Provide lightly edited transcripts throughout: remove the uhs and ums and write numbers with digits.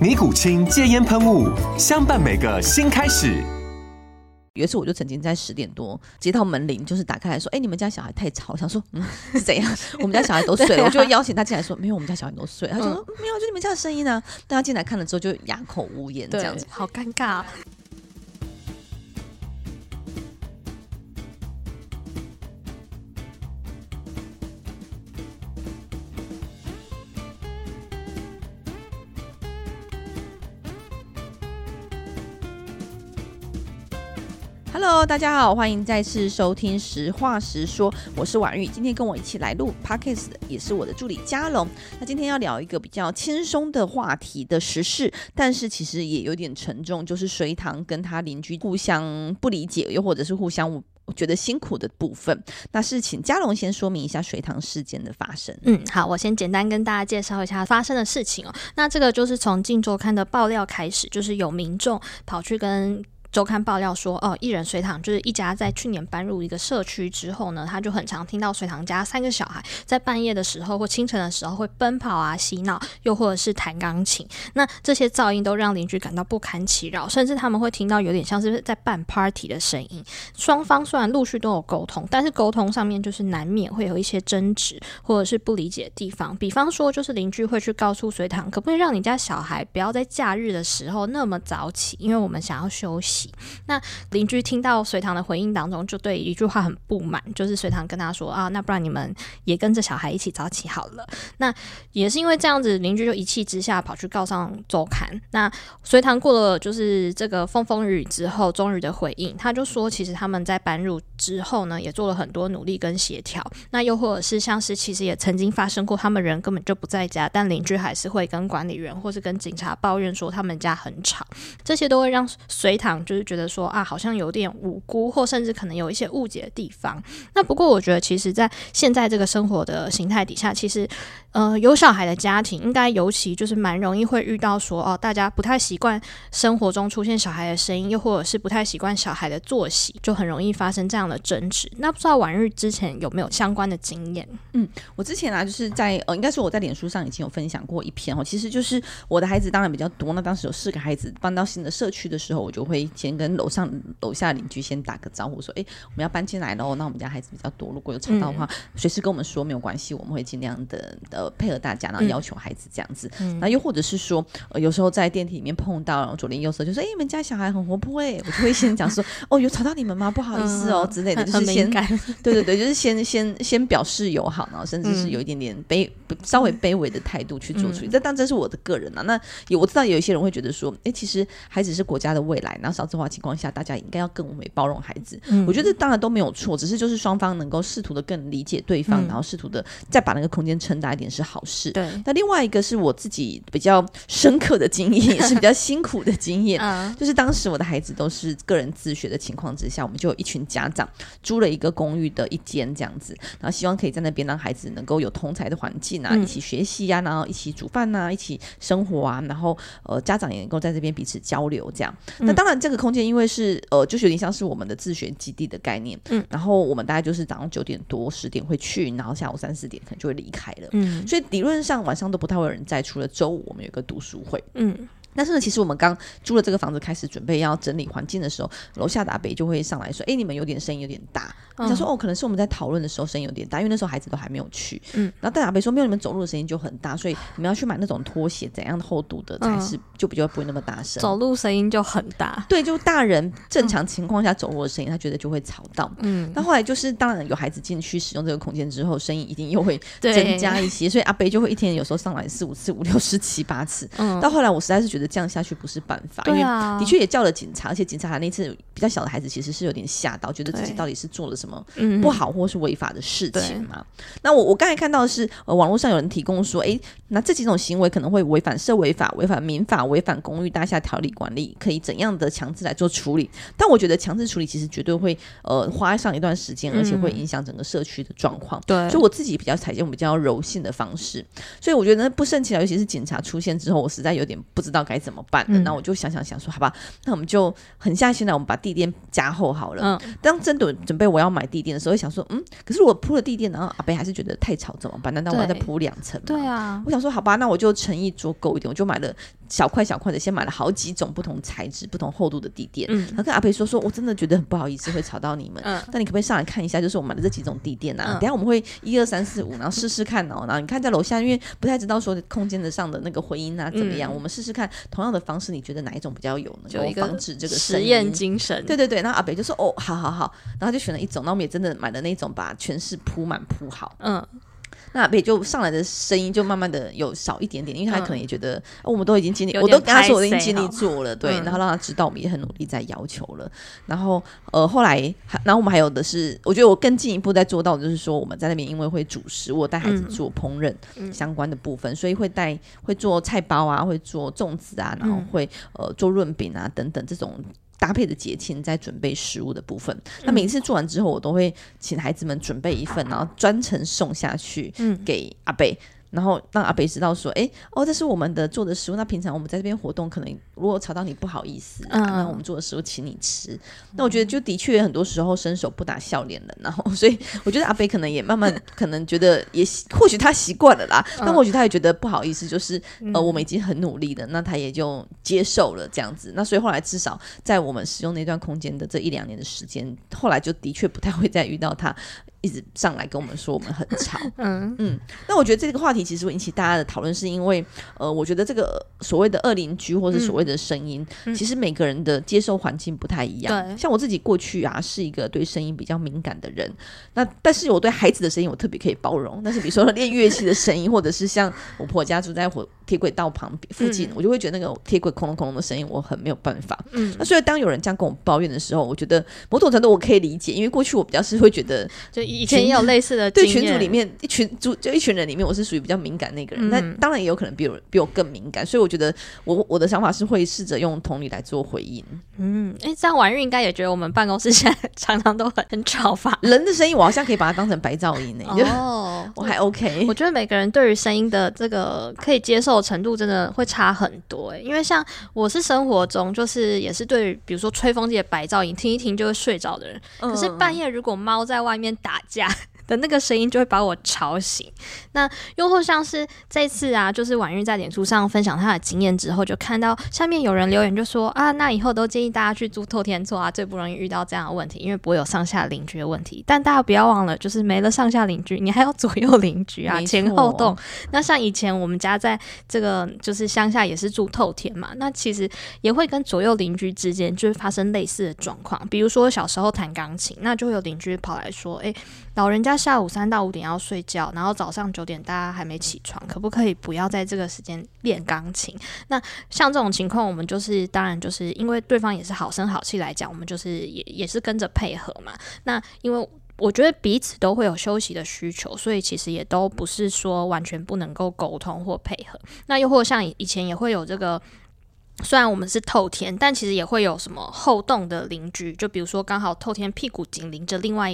尼古清戒烟喷雾，相伴每个新开始。有一次我就曾经在10点多接到门铃，就是打开来说，你们家小孩太吵。我想说是怎样我们家小孩都睡了我就邀请他进来说，没有，我们家小孩都睡了。他就说没有，就你们家的声音啊。但他进来看了之后就哑口无言，这样子好尴尬啊。Hello， 大家好，欢迎再次收听实话实说，我是婉玉。今天跟我一起来录 Podcast 也是我的助理嘉龙。那今天要聊一个比较轻松的话题的时事，但是其实也有点沉重，就是隋棠跟他邻居互相不理解，又或者是互相我觉得辛苦的部分。那是请嘉龙先说明一下隋棠事件的发生。好，我先简单跟大家介绍一下发生的事情哦。那这个就是从《镜周刊》的爆料开始，就是有民众跑去跟周刊爆料说，艺人隋棠就是一家在去年搬入一个社区之后呢，他就很常听到隋棠家3个小孩在半夜的时候或清晨的时候会奔跑啊、嬉闹，又或者是弹钢琴。那这些噪音都让邻居感到不堪其扰，甚至他们会听到有点像是在办 party 的声音。双方虽然陆续都有沟通，但是沟通上面就是难免会有一些争执或者是不理解的地方。比方说就是邻居会去告诉隋棠，可不可以让你家小孩不要在假日的时候那么早起，因为我们想要休息。那邻居听到隋棠的回应当中，就对一句话很不满，就是隋棠跟他说啊，那不然你们也跟着小孩一起早起好了。那也是因为这样子，邻居就一气之下跑去告上周刊。那隋棠过了就是这个风风雨雨之后，终于的回应，他就说其实他们在搬入之后呢，也做了很多努力跟协调。那又或者是像是其实也曾经发生过，他们人根本就不在家，但邻居还是会跟管理员或是跟警察抱怨说他们家很吵，这些都会让隋棠就是觉得说啊，好像有点无辜，或甚至可能有一些误解的地方。那不过我觉得其实在现在这个生活的形态底下，其实有小孩的家庭应该尤其就是蛮容易会遇到说大家不太习惯生活中出现小孩的声音，又或者是不太习惯小孩的作息，就很容易发生这样的争执。那不知道婉玉之前有没有相关的经验？我之前就是在应该是我在脸书上已经有分享过一篇其实就是我的孩子当然比较多，那当时有4个孩子搬到新的社区的时候，我就会先跟楼上楼下邻居先打个招呼，说我们要搬进来了，那我们家孩子比较多，如果有吵到的话随时跟我们说，没有关系，我们会尽量的配合大家，然后要求孩子这样子。那又或者是说有时候在电梯里面碰到，然后左邻右舍就说你们家小孩很活泼我就会先讲说有吵到你们吗？不好意思之类的，就是先对对对，就是先表示友好，然后甚至是有一点点稍微卑微的态度去做出去。但当然这是我的个人那我知道有一些人会觉得说其实孩子是国家的未来，然后少子化情况下大家应该要更包容孩子。我觉得当然都没有错，只是就是双方能够试图的更理解对方，然后试图的再把那个空间撑大一点是好事。对，那另外一个是我自己比较深刻的经验，也是比较辛苦的经验就是当时我的孩子都是个人自学的情况之下，我们就有一群家长租了一个公寓的一间这样子，然后希望可以在那边让孩子能够有同侪的环境一起学习然后一起煮饭一起生活然后家长也能够在这边彼此交流这样。那当然这个空间因为是就是有点像是我们的自学基地的概念，然后我们大概就是早上9点多10点会去，然后下午3、4点可能就会离开了，所以理论上晚上都不太会有人在，除了周五我们有一个读书会但是呢，其实我们刚租了这个房子，开始准备要整理环境的时候，楼下的阿伯就会上来说：“哎，你们有点声音有点大。”他说：“哦，可能是我们在讨论的时候声音有点大，因为那时候孩子都还没有去。”嗯，然后但阿伯说：“没有，你们走路的声音就很大，所以你们要去买那种拖鞋，怎样厚度的才是就比较不会那么大声。”走路声音就很大，对，就大人正常情况下走路的声音，他觉得就会吵到。嗯，但后来就是当然有孩子进去使用这个空间之后，声音一定又会增加一些，所以阿伯就会一天有时候上来4、5次、5、6次、7、8次。嗯，到后来我实在是觉得。这样下去不是办法，因为的确也叫了警察，而且警察那次比较小的孩子其实是有点吓到，觉得自己到底是做了什么不好或是违法的事情嘛。那我刚才看到的是网络上有人提供说，哎，那这几种行为可能会违反社会法、违反民法、违反公寓大厦条例管理，可以怎样的强制来做处理？但我觉得强制处理其实绝对会花上一段时间，而且会影响整个社区的状况。对，所以我自己比较采用比较柔性的方式，所以我觉得不胜其扰，尤其是警察出现之后，我实在有点不知道该怎么办的。那我就想说好吧，那我们就狠下心来，我们把地垫加厚好了。当真的准备我要买地垫的时候，想说可是我铺了地垫，然后阿伯还是觉得太吵怎么办？难道我要再铺2层吗？对啊，我想说好吧，那我就诚意做够一点，我就买了小块的，先买了好几种不同材质不同厚度的地垫，然后跟阿伯说我真的觉得很不好意思会吵到你们，那你可不可以上来看一下，就是我买的这几种地垫啊，等一下我们会1、2、3、4、5然后试试看然后你看在楼下，因为不太知道说空间的上的那个回音啊怎么样，我们试试看同样的方式，你觉得哪一种比较有能够防止这个声音？实验精神，对对对。然后阿北就说哦，好，然后他就选了一种，那我们也真的买了那种，把全室铺好。那阿北就上来的声音就慢慢的有少一点点，因为他可能也觉得我们都已经尽力，我都跟他说我已经尽力做了，对，然后让他知道我们也很努力在要求了。然后后来，然后我们还有的是，我觉得我更进一步在做到的就是说，我们在那边因为会煮食，我带孩子做烹饪相关的部分，所以会做菜包啊，会做粽子啊，然后会做润饼啊等等这种搭配的节庆在准备食物的部分。那每一次做完之后，我都会请孩子们准备一份，然后专程送下去给阿伯，然后让阿北知道说，哎，哦，这是我们的做的食物。那平常我们在这边活动，可能如果吵到你不好意思，那我们做的食物请你吃。那我觉得就的确很多时候伸手不打笑脸人，然后所以我觉得阿北可能也慢慢可能觉得也或许他习惯了啦，但或许他也觉得不好意思，就是我们已经很努力了，那他也就接受了这样子。那所以后来至少在我们使用那段空间的这1、2年的时间，后来就的确不太会再遇到他一直上来跟我们说我们很吵。那我觉得这个话题其实会引起大家的讨论，是因为我觉得这个所谓的恶邻居或是所谓的声音，其实每个人的接受环境不太一样。像我自己过去啊是一个对声音比较敏感的人，那但是我对孩子的声音我特别可以包容，但是比如说练乐器的声音或者是像我婆家住在铁轨道旁边附近，我就会觉得那个铁轨空隆空隆的声音我很没有办法。那所以当有人这样跟我抱怨的时候，我觉得某种程度我可以理解，因为过去我比较是会觉得就以前也有类似的经验，对群组里面一群人里面我是属于比较敏感那个人，那当然也有可能比我更敏感，所以我觉得我的想法是会试着用同理来做回应。这样婉玉应该也觉得我们办公室现在常常都很吵吧？人的声音我好像可以把它当成白噪音我还 OK。 我觉得每个人对于声音的这个可以接受程度真的会差很多，因为像我是生活中就是也是对于比如说吹风机的白噪音听一听就会睡着的人，可是半夜如果猫在外面打架的那个声音就会把我吵醒。那又或像是这次啊，就是婉玉在脸书上分享她的经验之后，就看到下面有人留言就说啊，那以后都建议大家去租透天厝啊，最不容易遇到这样的问题，因为不会有上下邻居的问题。但大家不要忘了，就是没了上下邻居，你还有左右邻居啊，前后栋。那像以前我们家在这个就是乡下也是住透天嘛，那其实也会跟左右邻居之间就是发生类似的状况。比如说小时候弹钢琴，那就会有邻居跑来说，老人家下午3到5点要睡觉，然后早上9点大家还没起床，可不可以不要在这个时间练钢琴？那像这种情况，我们就是当然就是因为对方也是好声好气来讲，我们就是也是跟着配合嘛。那因为我觉得彼此都会有休息的需求，所以其实也都不是说完全不能够沟通或配合。那又或像以前也会有这个，虽然我们是透天，但其实也会有什么后栋的邻居，就比如说刚好透天屁股紧邻着另外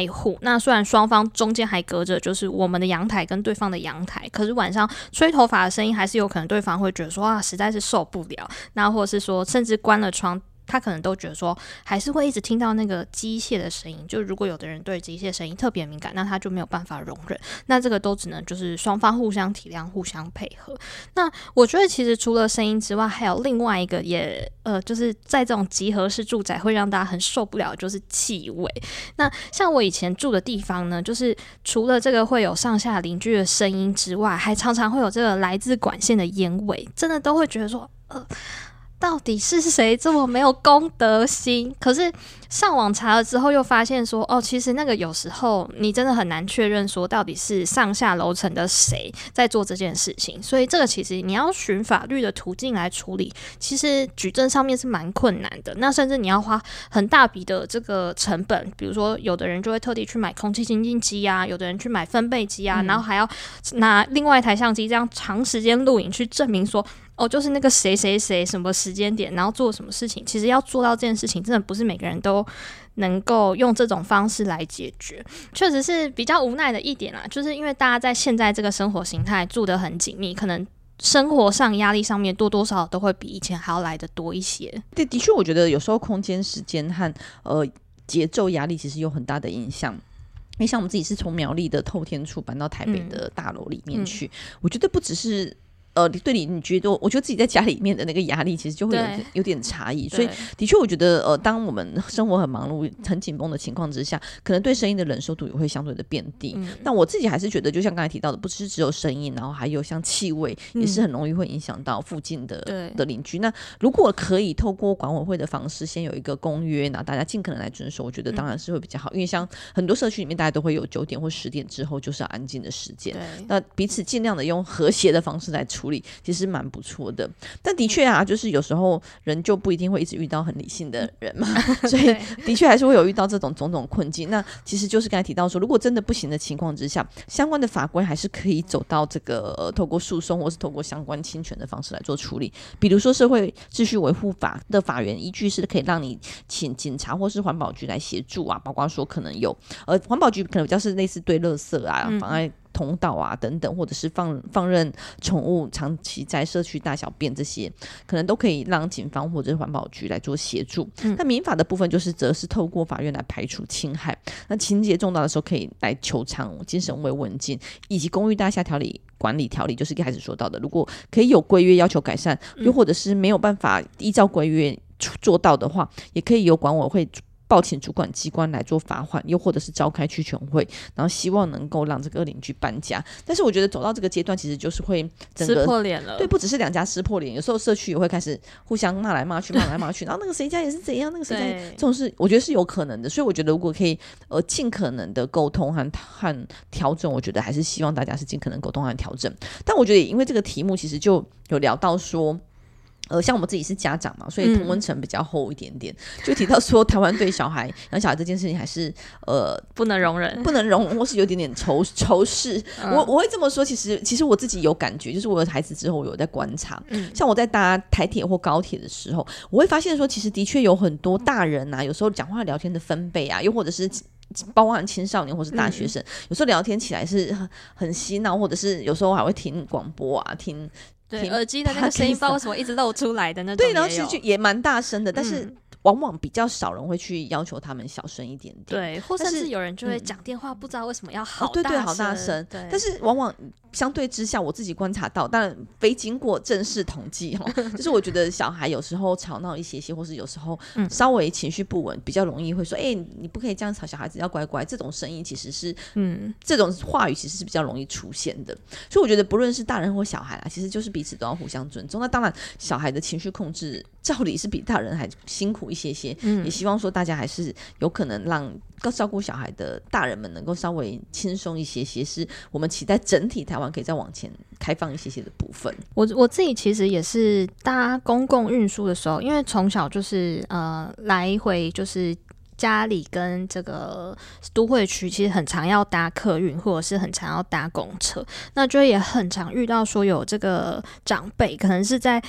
一户，那虽然双方中间还隔着就是我们的阳台跟对方的阳台，可是晚上吹头发的声音还是有可能对方会觉得说啊实在是受不了，那或者是说甚至关了窗他可能都觉得说还是会一直听到那个机械的声音，就如果有的人对机械声音特别敏感，那他就没有办法容忍，那这个都只能就是双方互相体谅互相配合。那我觉得其实除了声音之外还有另外一个也就是在这种集合式住宅会让大家很受不了，就是气味。那像我以前住的地方呢，就是除了这个会有上下邻居的声音之外，还常常会有这个来自管线的烟味，真的都会觉得说到底是谁这么没有公德心？可是上网查了之后又发现说，哦，其实那个有时候你真的很难确认说到底是上下楼层的谁在做这件事情，所以这个其实你要循法律的途径来处理，其实举证上面是蛮困难的，那甚至你要花很大笔的这个成本，比如说有的人就会特地去买空气清净机啊，有的人去买分贝机啊，然后还要拿另外一台相机这样长时间录影去证明说哦，就是那个谁谁谁什么时间点然后做什么事情，其实要做到这件事情真的不是每个人都能够用这种方式来解决，确实是比较无奈的一点啦，就是因为大家在现在这个生活形态住得很紧密，可能生活上压力上面多多少少都会比以前还要来得多一些。对，的确我觉得有时候空间时间和节奏压力其实有很大的影响，因为像我们自己是从苗栗的透天处搬到台北的大楼里面去，我觉得不只是对你觉得，我觉得自己在家里面的那个压力其实就会有点差异，所以的确我觉得当我们生活很忙碌很紧绷的情况之下，可能对声音的忍受度也会相对的变低，但我自己还是觉得就像刚才提到的，不是只有声音，然后还有像气味也是很容易会影响到附近的邻居，那如果可以透过管委会的方式先有一个公约，然后大家尽可能来遵守，我觉得当然是会比较好，因为像很多社区里面大家都会有9点或10点之后就是要安静的时间，那彼此尽量的用和谐的方式来处理其实蛮不错的，但的确啊就是有时候人就不一定会一直遇到很理性的人嘛所以的确还是会有遇到这种种种困境，那其实就是刚才提到说如果真的不行的情况之下，相关的法规还是可以走到这个透过诉讼或是透过相关侵权的方式来做处理，比如说社会秩序维护法的法源依据是可以让你请警察或是环保局来协助啊，包括说可能有环保局可能比较是类似对垃圾啊妨碍通道啊等等，或者是放任宠物长期在社区大小便，这些可能都可以让警方或者环保局来做协助，那民法的部分就是则是透过法院来排除侵害，那情节重大的时候可以来求偿精神慰问金，以及公寓大厦管理条例就是一开始说到的，如果可以有规约要求改善，又或者是没有办法依照规约做到的话，也可以由管委会报请主管机关来做罚款，又或者是召开区权会，然后希望能够让这个邻居搬家，但是我觉得走到这个阶段其实就是会整个撕破脸了。对，不只是两家撕破脸，有时候社区也会开始互相骂来骂去骂来骂去然后那个谁家也是怎样，那个谁家也这种事我觉得是有可能的，所以我觉得如果可以尽可能的沟通 和调整，我觉得还是希望大家是尽可能沟通和调整，但我觉得也因为这个题目其实就有聊到说像我们自己是家长嘛，所以同温层比较厚一点点，就提到说台湾对小孩养小孩这件事情还是不能容忍或是有点点仇视、我会这么说，其实我自己有感觉，就是我有孩子之后我有在观察，像我在搭台铁或高铁的时候，我会发现说其实的确有很多大人啊有时候讲话聊天的分贝啊，又或者是包含青少年或是大学生，有时候聊天起来是很嬉闹，或者是有时候还会听广播啊对，耳机的那个声音不知道为什么一直露出来的那种，对，然后其实就也蛮大声的，但是往往比较少人会去要求他们小声一点点，对，或甚至有人就会讲电话不知道为什么要好大声，对，好大声，但是往往相对之下我自己观察到，当然非经过正式统计就是我觉得小孩有时候吵闹一些些，或是有时候稍微情绪不稳，比较容易会说你不可以这样吵，小孩子要乖乖，这种声音其实是这种话语其实是比较容易出现的，所以我觉得不论是大人或小孩啦，其实就是彼此都要互相尊重，那当然小孩的情绪控制照理是比大人还辛苦一些些，也希望说大家还是有可能让照顾小孩的大人们能够稍微轻松一些些，是我们期待整体台湾可以再往前开放一些些的部分。我自己其实也是搭公共运输的时候，因为从小就是来回就是家里跟这个都会区其实很常要搭客运或者是很常要搭公车，那就也很常遇到说有这个长辈可能是在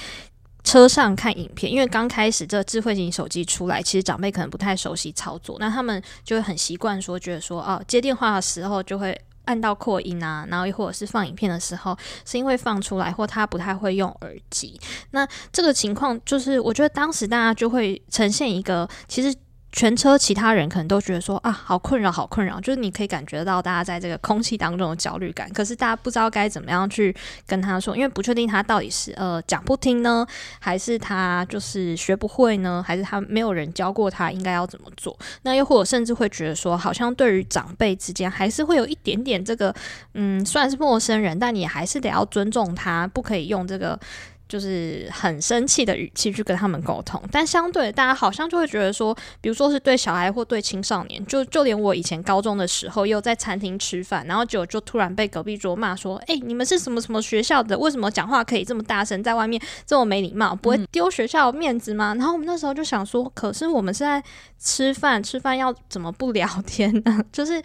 车上看影片，因为刚开始这智慧型手机出来，其实长辈可能不太熟悉操作，那他们就会很习惯说觉得说接电话的时候就会按到扩音啊，然后又或者是放影片的时候声音会放出来，或他不太会用耳机。那这个情况就是我觉得当时大家就会呈现一个，其实全车其他人可能都觉得说啊，好困扰，好困扰，就是你可以感觉到大家在这个空气当中的焦虑感，可是大家不知道该怎么样去跟他说，因为不确定他到底是讲不听呢，还是他就是学不会呢，还是他没有人教过他应该要怎么做。那又或者甚至会觉得说，好像对于长辈之间还是会有一点点这个虽然是陌生人，但你还是得要尊重他，不可以用这个就是很生气的语气去跟他们沟通。但相对大家好像就会觉得说，比如说是对小孩或对青少年，就连我以前高中的时候也有在餐厅吃饭，然后就突然被隔壁桌骂说，欸，你们是什么什么学校的，为什么讲话可以这么大声，在外面这么没礼貌，不会丢学校面子吗？然后我们那时候就想说，可是我们是在吃饭，吃饭要怎么不聊天呢？就是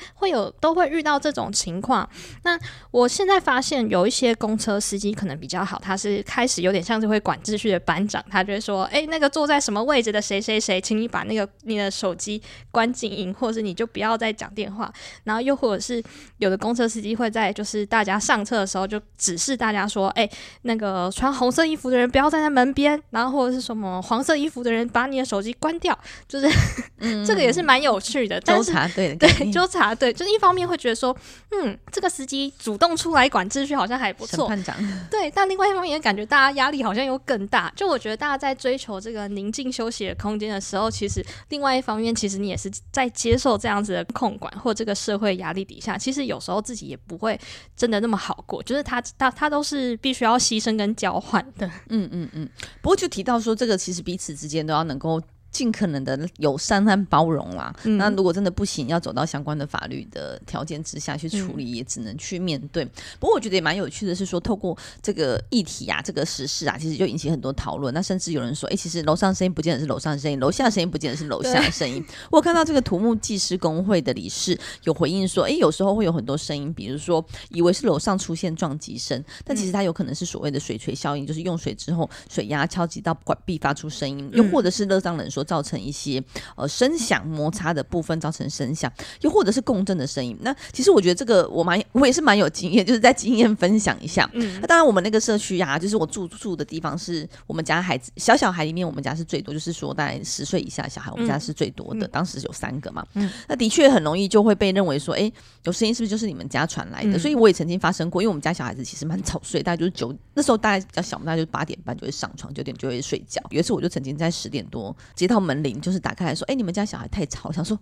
都会遇到这种情况。那我现在发现有一些公车司机可能比较好，他是开始有点像是会管秩序的班长，他就会说，欸，那个坐在什么位置的谁谁谁，请你把那个你的手机关静音，或是你就不要再讲电话。然后又或者是有的公车司机会在就是大家上车的时候就指示大家说，欸，那个穿红色衣服的人不要站在门边，然后或者是什么黄色衣服的人把你的手机关掉，就是这个也是蛮有趣的。纠察队的概念，对，纠察队，就是一方面会觉得说，这个司机主动出来管秩序好像还不错，对，但另外一方面也感觉大家压力好像又更大。就我觉得大家在追求这个宁静休息的空间的时候，其实另外一方面，其实你也是在接受这样子的控管或这个社会压力底下，其实有时候自己也不会真的那么好过，就是他都是必须要牺牲跟交换的。不过就提到说，这个其实彼此之间都要能够尽可能的友善和包容啦。那如果真的不行，要走到相关的法律的条件之下去处理，也只能去面对。不过我觉得也蛮有趣的是说，透过这个议题啊，这个时事啊，其实就引起很多讨论。那甚至有人说，其实楼上声音不见得是楼上声音，楼下声音不见得是楼下声音。我有看到这个土木技师工会的理事有回应说，有时候会有很多声音，比如说以为是楼上出现撞击声，但其实它有可能是所谓的水锤效应，就是用水之后水压敲击到管壁发出声音，又或者是热胀冷缩造成一些声响摩擦的部分，造成声响，又或者是共振的声音。那其实我觉得这个我也是蛮有经验，就是在经验分享一下。那当然我们那个社区啊，就是我住的地方，是我们家孩子小孩里面我们家是最多，就是说大概10岁以下小孩我们家是最多的，当时有3个嘛。那的确很容易就会被认为说，有声音是不是就是你们家传来的？所以我也曾经发生过，因为我们家小孩子其实蛮早睡，大概就是那时候大概比较小，大概就是8点半就会上床，9点就会睡觉。有一次我就曾经在10点多接到门铃，就是打开来说，你们家小孩太吵。想说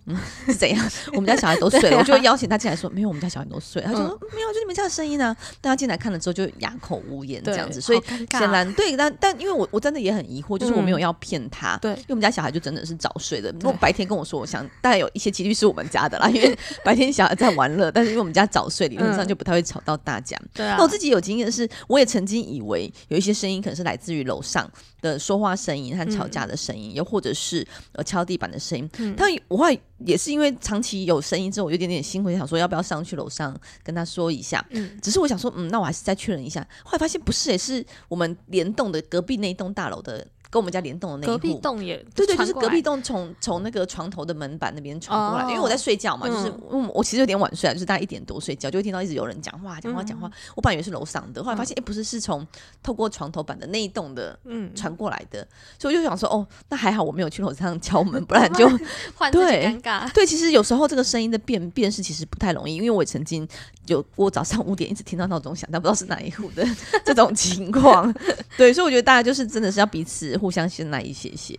是怎样我们家小孩都睡了。我就邀请他进来说，没有，我们家小孩都睡。他就说，没有，就你们家的声音啊。但他进来看了之后就哑口无言这样子，所以显然对，但因为我真的也很疑惑，就是我没有要骗他，因为我们家小孩就真的是早睡的。如果白天跟我说，我想大概有一些几率是我们家的啦，因为白天小孩在玩乐，但是因为我们家早睡，理论上就不太会吵到大家。那我自己有经验是，我也曾经以为有一些声音可能是来自于楼上的说话声音和吵架的声音，又或者是敲地板的声音。但我后来也是因为长期有声音之后，我就有点辛苦，想说要不要上去楼上跟他说一下。只是我想说，那我还是再确认一下。后来发现不是，是我们联动的隔壁那一栋大楼的，跟我们家联动的那一户，隔壁栋也对，就是隔壁栋从那个床头的门板那边传过来。因为我在睡觉嘛，就是我其实有点晚睡，就是大概1点多睡觉，就会听到一直有人讲话讲话讲话。我本来以为是楼上的，后来发现不是，是从透过床头板的那一栋的传过来的。所以我就想说，那还好我没有去楼上敲门，不然就换自己尴尬。对，其实有时候这个声音的辨识其实不太容易，因为我也曾经有我早上5点一直听到闹钟响，但不知道是哪一户的这种情况。对，所以我觉得大家就是真的是要彼此互相信赖一些些。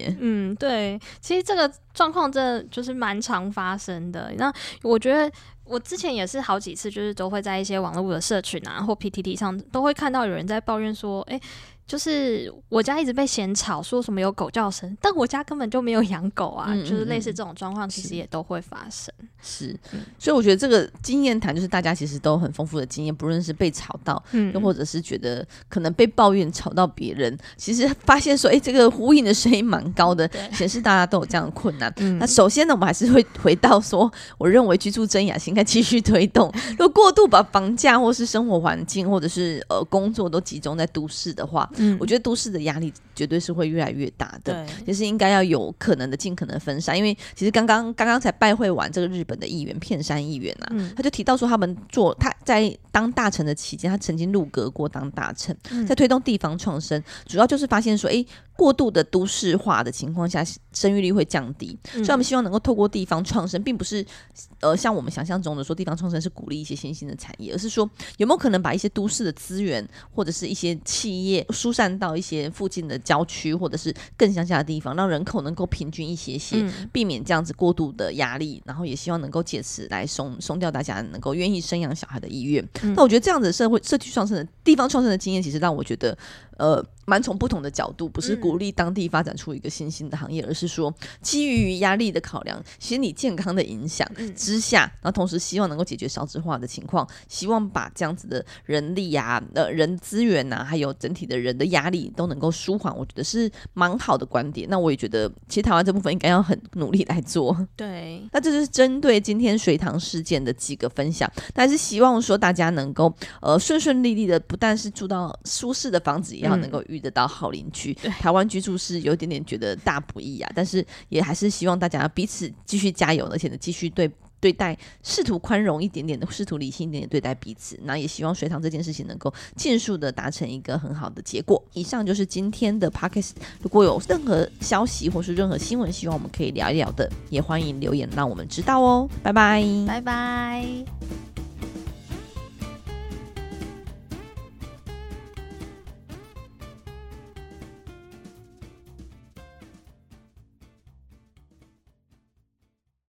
对，其实这个状况真的就是蛮常发生的。那我觉得我之前也是好几次，就是都会在一些网络的社群啊或 PTT 上都会看到有人在抱怨说，就是我家一直被嫌吵，说什么有狗叫声，但我家根本就没有养狗啊。就是类似这种状况其实也都会发生。是，所以我觉得这个经验谈就是大家其实都很丰富的经验，不论是被吵到，又或者是觉得可能被抱怨吵到别人，其实发现说这个呼应的声音蛮高的，显示大家都有这样的困难。那首先呢，我们还是会回到说，我认为居住正雅是应该继续推动。如果过度把房价或是生活环境或者是工作都集中在都市的话，我觉得都市的压力绝对是会越来越大的，也是应该要有可能的尽可能分散。因为其实刚刚才拜会完这个日本本的议员片山议员啊，他就提到说他们他在当大臣的期间，他曾经入阁过当大臣，在推动地方创生，主要就是发现说，哎，过度的都市化的情况下，生育率会降低，所以他们希望能够透过地方创生，并不是像我们想象中的说地方创生是鼓励一些新兴的产业，而是说有没有可能把一些都市的资源或者是一些企业疏散到一些附近的郊区或者是更乡下的地方，让人口能够平均一些些，避免这样子过度的压力，然后也希望能够借此来松掉大家能够愿意生养小孩的意愿。那我觉得这样子社区创生的地方创生的经验，其实让我觉得蛮从不同的角度，不是鼓励当地发展出一个新兴的行业，而是说基于压力的考量、心理健康的影响之下，然后同时希望能够解决少子化的情况，希望把这样子的人力啊、人资源啊，还有整体的人的压力都能够舒缓，我觉得是蛮好的观点。那我也觉得其实台湾这部分应该要很努力来做。对，那这就是针对今天水塘事件的几个分享，但是希望说大家能够顺顺利利的，不但是住到舒适的房子，也要能够遇得到好邻居。台湾居住是有点点觉得大不易啊，但是也还是希望大家彼此继续加油，而且继续对待试图宽容一点点的，试图理性一点点对待彼此，那也希望水塘这件事情能够尽速的达成一个很好的结果。以上就是今天的 Podcast， 如果有任何消息或是任何新闻希望我们可以聊一聊的，也欢迎留言让我们知道哦。拜拜拜拜。